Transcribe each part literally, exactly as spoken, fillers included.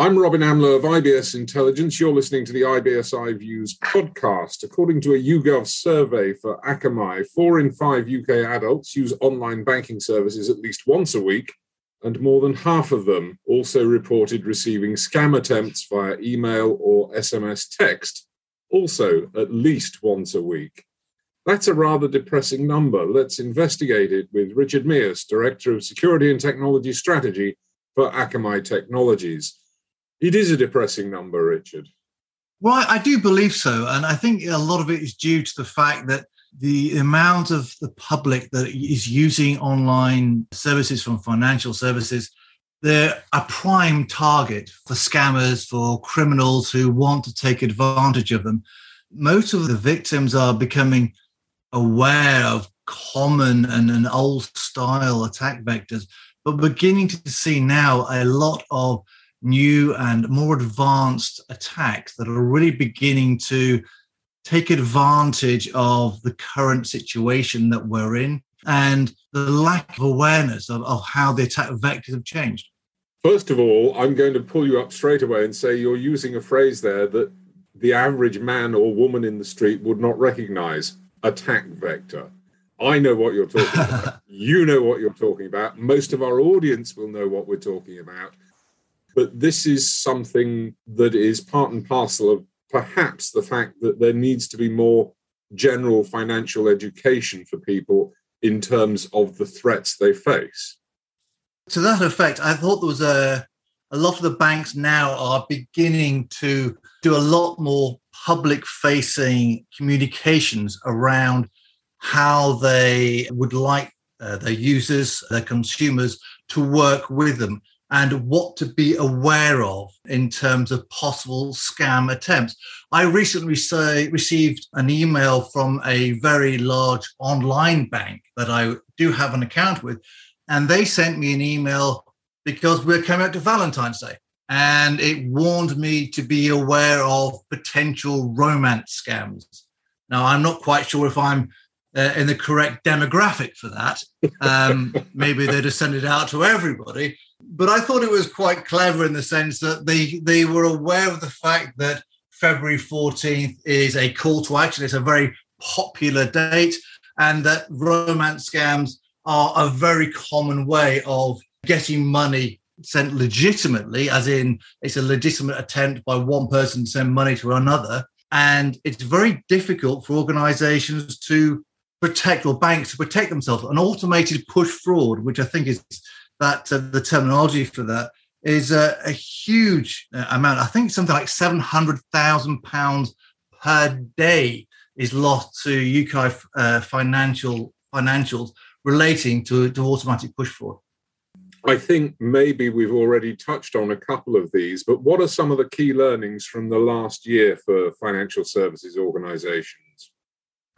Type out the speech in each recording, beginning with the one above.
I'm Robin Amlôt of I B S Intelligence. You're listening to the IBSi Views podcast. According to a YouGov survey for Akamai, four in five U K adults use online banking services at least once a week, and more than half of them also reported receiving scam attempts via email or S M S text, also at least once a week. That's a rather depressing number. Let's investigate it with Richard Meeus, Director of Security and Technology Strategy for Akamai Technologies. It is a depressing number, Richard. Well, I do believe so. And I think a lot of it is due to the fact that the amount of the public that is using online services from financial services, they're a prime target for scammers, for criminals who want to take advantage of them. Most of the victims are becoming aware of common and, and old-style attack vectors, but beginning to see now a lot of new and more advanced attacks that are really beginning to take advantage of the current situation that we're in and the lack of awareness of, of how the attack vectors have changed. First of all, I'm going to pull you up straight away and say you're using a phrase there that the average man or woman in the street would not recognize, attack vector. I know what you're talking about. You know what you're talking about. Most of our audience will know what we're talking about. But this is something that is part and parcel of perhaps the fact that there needs to be more general financial education for people in terms of the threats they face. To that effect, I thought there was a, a lot of the banks now are beginning to do a lot more public-facing communications around how they would like uh, their users, their consumers to work with them, and what to be aware of in terms of possible scam attempts. I recently say, received an email from a very large online bank that I do have an account with, and they sent me an email because we're coming up to Valentine's Day, and it warned me to be aware of potential romance scams. Now, I'm not quite sure if I'm uh, in the correct demographic for that. Um, maybe they'd have sent it out to everybody. But I thought it was quite clever in the sense that they, they were aware of the fact that February fourteenth is a call to action. It's a very popular date, and that romance scams are a very common way of getting money sent legitimately, as in it's a legitimate attempt by one person to send money to another. And it's very difficult for organizations to protect, or banks to protect themselves. An automated push fraud, which I think is... That uh, the terminology for that is uh, a huge uh, amount. I think something like seven hundred thousand pounds per day is lost to U K uh, financial financials relating to, to automatic push fraud. I think maybe we've already touched on a couple of these, but what are some of the key learnings from the last year for financial services organisations?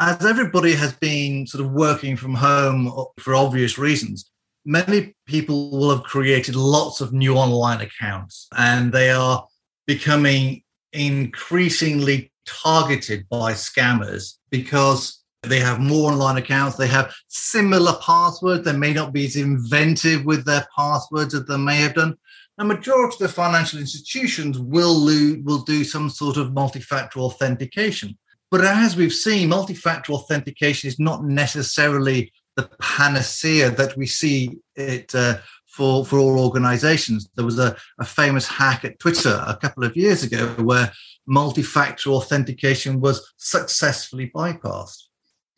As everybody has been sort of working from home for obvious reasons, many people will have created lots of new online accounts, and they are becoming increasingly targeted by scammers because they have more online accounts. They have similar passwords. They may not be as inventive with their passwords as they may have done. A majority of the financial institutions will, lo- will do some sort of multi-factor authentication. But as we've seen, multi-factor authentication is not necessarily the panacea that we see it uh, for for all organizations. There was a, a famous hack at Twitter a couple of years ago where multi-factor authentication was successfully bypassed.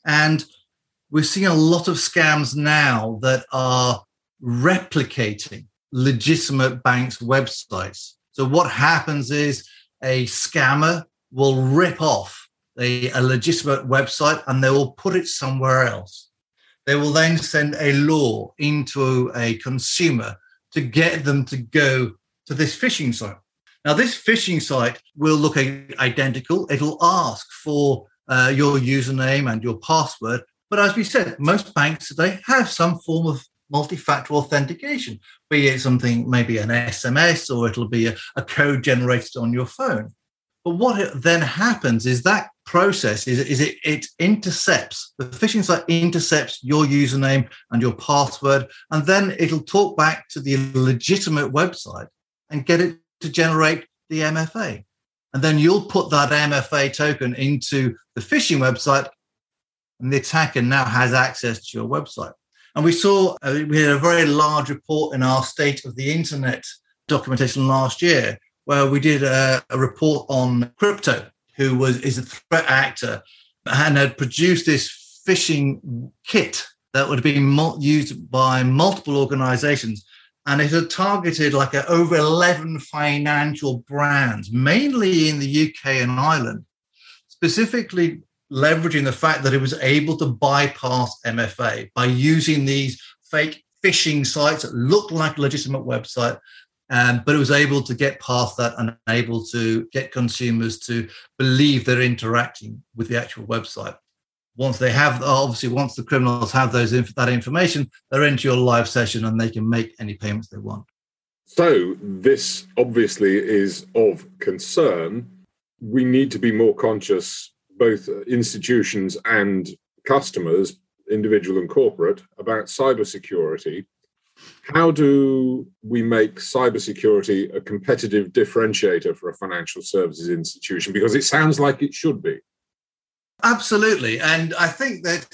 And we're seeing a lot of scams now that are replicating legitimate banks' websites. So what happens is a scammer will rip off a, a legitimate website and they will put it somewhere else. They will then send a lure into a consumer to get them to go to this phishing site. Now, this phishing site will look identical. It'll ask for uh, your username and your password. But as we said, most banks today have some form of multi-factor authentication, be it something, maybe an S M S, or it'll be a, a code generated on your phone. But what then happens is that process is, is it, it intercepts, the phishing site intercepts your username and your password, and then it'll talk back to the legitimate website and get it to generate the M F A. And then you'll put that M F A token into the phishing website, and the attacker now has access to your website. And we saw, uh, we had a very large report in our State of the Internet documentation last year, where we did a, a report on crypto, who was is a threat actor, and had produced this phishing kit that would be used by multiple organizations. And it had targeted like a, over eleven financial brands, mainly in the U K and Ireland, specifically leveraging the fact that it was able to bypass M F A by using these fake phishing sites that looked like a legitimate website. Um, but it was able to get past that and able to get consumers to believe they're interacting with the actual website. Once they have, obviously, once the criminals have those that information, they're into your live session and they can make any payments they want. So this obviously is of concern. We need to be more conscious, both institutions and customers, individual and corporate, about cybersecurity. How do we make cybersecurity a competitive differentiator for a financial services institution? Because it sounds like it should be. Absolutely. And I think that,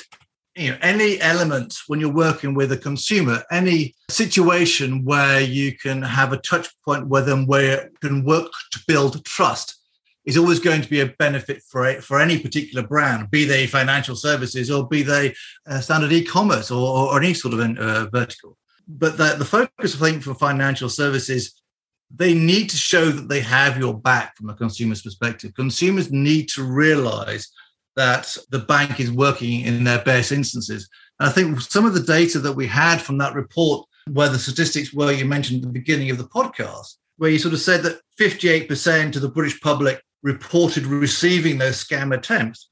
you know, any element when you're working with a consumer, any situation where you can have a touch point where them where it can work to build trust is always going to be a benefit for it, for any particular brand, be they financial services or be they uh, standard e-commerce or, or any sort of uh, vertical. But the, the focus, I think, for financial services, they need to show that they have your back from a consumer's perspective. Consumers need to realize that the bank is working in their best instances. And I think some of the data that we had from that report, where the statistics were you mentioned at the beginning of the podcast, where you sort of said that fifty-eight percent of the British public reported receiving those scam attempts,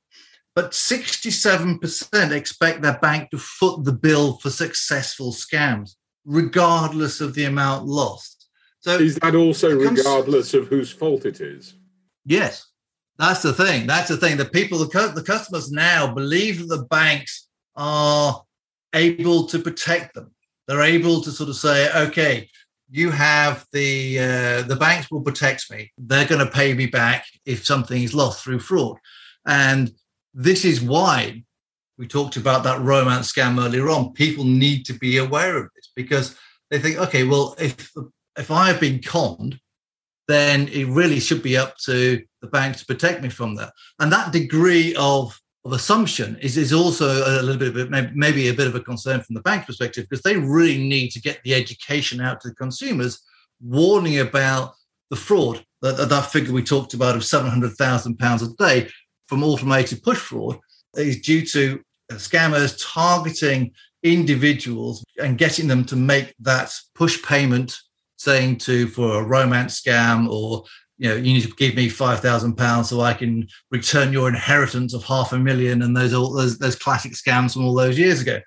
but sixty-seven percent expect their bank to foot the bill for successful scams, regardless of the amount lost. So is that also regardless of whose fault it is? Yes, that's the thing. That's the thing. The people, the customers now believe that the banks are able to protect them. They're able to sort of say, okay, you have the, uh, the banks will protect me. They're going to pay me back if something is lost through fraud. And this is why we talked about that romance scam earlier on. People need to be aware of this because they think, okay, well, if if I have been conned, then it really should be up to the bank to protect me from that. And that degree of, of assumption is, is also a little bit of a, maybe a bit of a concern from the bank's perspective, because they really need to get the education out to the consumers, warning about the fraud, that, that figure we talked about of seven hundred thousand pounds a day from automated push fraud is due to scammers targeting individuals and getting them to make that push payment, saying to for a romance scam or, you know, you need to give me five thousand pounds so I can return your inheritance of half a million and those all those, those classic scams from all those years ago.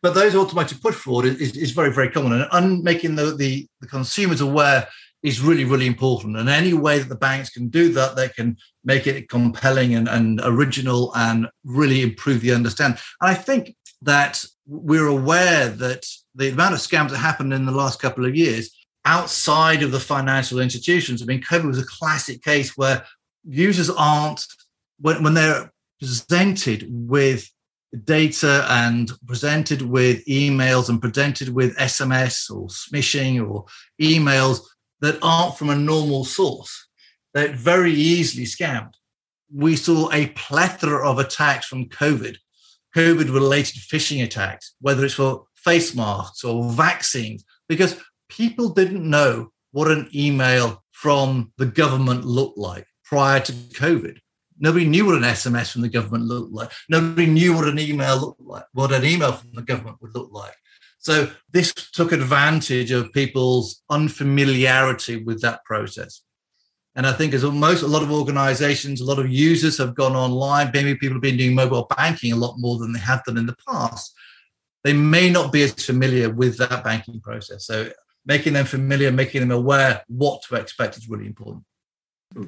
But those automated push fraud is, is very, very common. And un- making the, the, the consumers aware is really, really important. And any way that the banks can do that, they can make it compelling and, and original and really improve the understanding. And I think that we're aware that the amount of scams that happened in the last couple of years outside of the financial institutions, I mean, COVID was a classic case where users aren't, when, when they're presented with data and presented with emails and presented with S M S or smishing or emails that aren't from a normal source, they're very easily scammed. We saw a plethora of attacks from COVID, COVID-related phishing attacks, whether it's for face masks or vaccines, because people didn't know what an email from the government looked like prior to COVID. Nobody knew what an S M S from the government looked like. Nobody knew what an email looked like, what an email from the government would look like. So this took advantage of people's unfamiliarity with that process. And I think as almost a lot of organizations, a lot of users have gone online, maybe people have been doing mobile banking a lot more than they have done in the past. They may not be as familiar with that banking process. So making them familiar, making them aware what to expect is really important.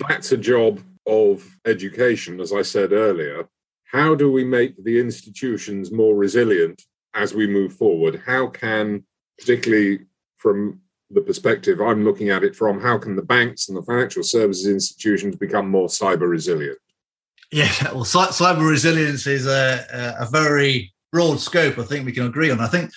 That's a job of education, as I said earlier. How do we make the institutions more resilient as we move forward? How can, particularly from the perspective I'm looking at it from, how can the banks and the financial services institutions become more cyber resilient? Yeah, well, cyber resilience is a, a very broad scope, I think we can agree on. I think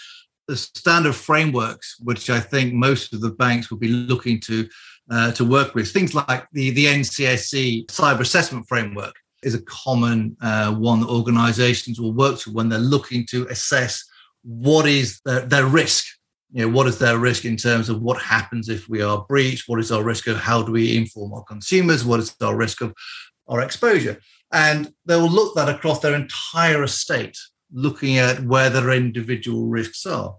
the standard frameworks, which I think most of the banks will be looking to uh, to work with, things like the, the N C S C cyber assessment framework is a common uh, one that organizations will work to when they're looking to assess what is their, their risk. You know, what is their risk in terms of what happens if we are breached? What is our risk of how do we inform our consumers? What is our risk of our exposure? And they will look that across their entire estate, looking at where their individual risks are.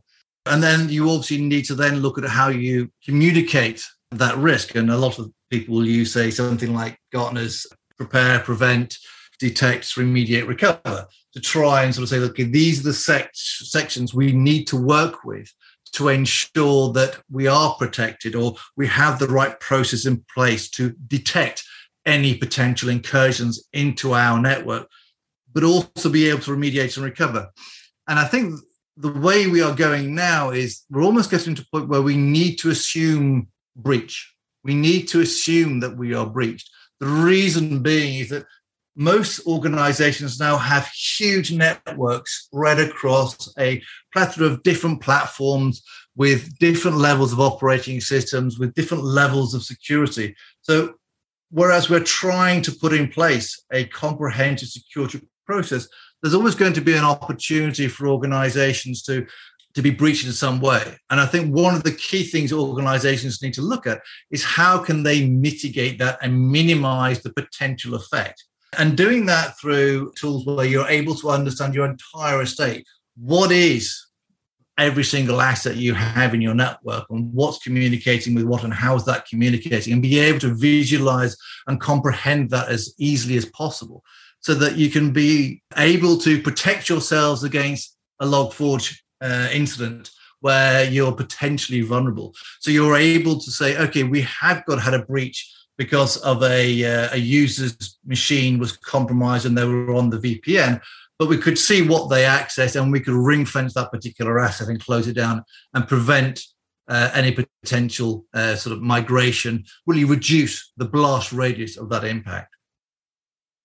And then you obviously need to then look at how you communicate that risk. And a lot of people will use, say, something like Gartner's prepare, prevent, detect, remediate, recover, to try and sort of say, okay, these are the sec- sections we need to work with to ensure that we are protected, or we have the right process in place to detect any potential incursions into our network, but also be able to remediate and recover. And I think the way we are going now is we're almost getting to a point where we need to assume breach. We need to assume that we are breached. The reason being is that most organizations now have huge networks spread across a plethora of different platforms with different levels of operating systems, with different levels of security. So whereas we're trying to put in place a comprehensive security process, there's always going to be an opportunity for organizations to, to be breached in some way. And I think one of the key things organizations need to look at is how can they mitigate that and minimize the potential effect. And doing that through tools where you're able to understand your entire estate. What is every single asset you have in your network, and what's communicating with what, and how is that communicating, and be able to visualize and comprehend that as easily as possible so that you can be able to protect yourselves against a Log four uh, incident where you're potentially vulnerable. So you're able to say, okay, we have got had a breach because of a, uh, a user's machine was compromised and they were on the V P N, but we could see what they accessed and we could ring fence that particular asset and close it down and prevent uh, any potential uh, sort of migration, really reduce the blast radius of that impact.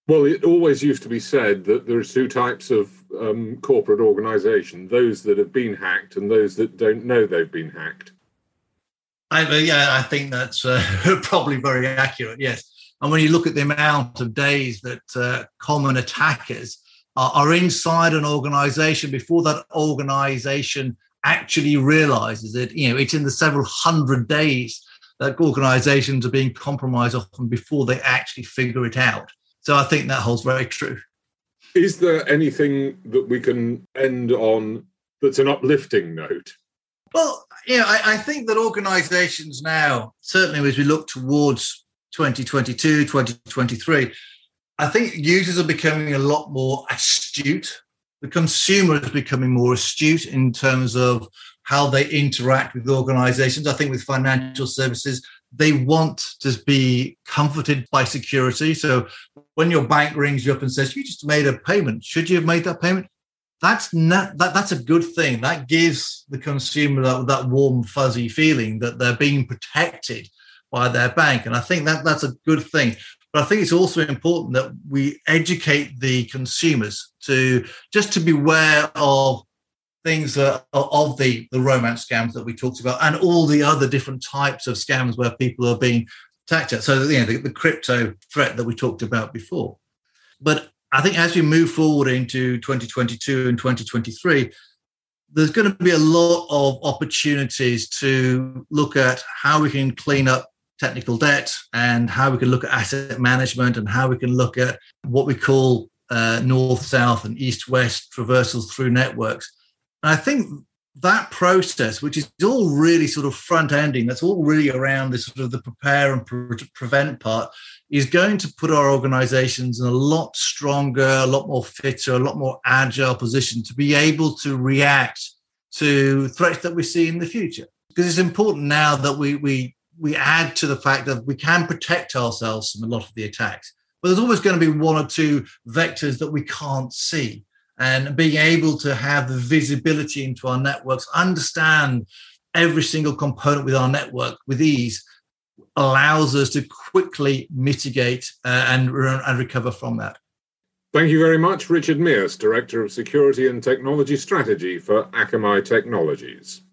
Well, it always used to be said that there are two types of um, corporate organisation, those that have been hacked and those that don't know they've been hacked. I, yeah, I think that's uh, probably very accurate, yes. And when you look at the amount of days that uh, common attackers are, are inside an organisation before that organisation actually realises it, you know, it's in the several hundred days that organisations are being compromised often before they actually figure it out. So I think that holds very true. Is there anything that we can end on that's an uplifting note? Well, yeah, you know, I, I think that organisations now, certainly as we look towards twenty twenty-two, twenty twenty-three, I think users are becoming a lot more astute. The consumer is becoming more astute in terms of how they interact with organisations. I think with financial services, they want to be comforted by security. So when your bank rings you up and says, you just made a payment, should you have made that payment? That's not, that, that's a good thing. That gives the consumer that, that warm, fuzzy feeling that they're being protected by their bank. And I think that that's a good thing. But I think it's also important that we educate the consumers to just to beware of things that are of the, the romance scams that we talked about and all the other different types of scams where people are being attacked at. So, you know, the, the crypto threat that we talked about before. But I think as we move forward into twenty twenty-two and twenty twenty-three, there's going to be a lot of opportunities to look at how we can clean up technical debt and how we can look at asset management and how we can look at what we call uh, north-south and east-west traversals through networks. And I think that process, which is all really sort of front-ending, that's all really around this sort of the prepare and pre- prevent part, is going to put our organizations in a lot stronger, a lot more fitter, a lot more agile position to be able to react to threats that we see in the future. Because it's important now that we we we add to the fact that we can protect ourselves from a lot of the attacks. But there's always going to be one or two vectors that we can't see. And being able to have the visibility into our networks, understand every single component with our network with ease allows us to quickly mitigate uh, and, and recover from that. Thank you very much, Richard Meeus, Director of Security and Technology Strategy for Akamai Technologies.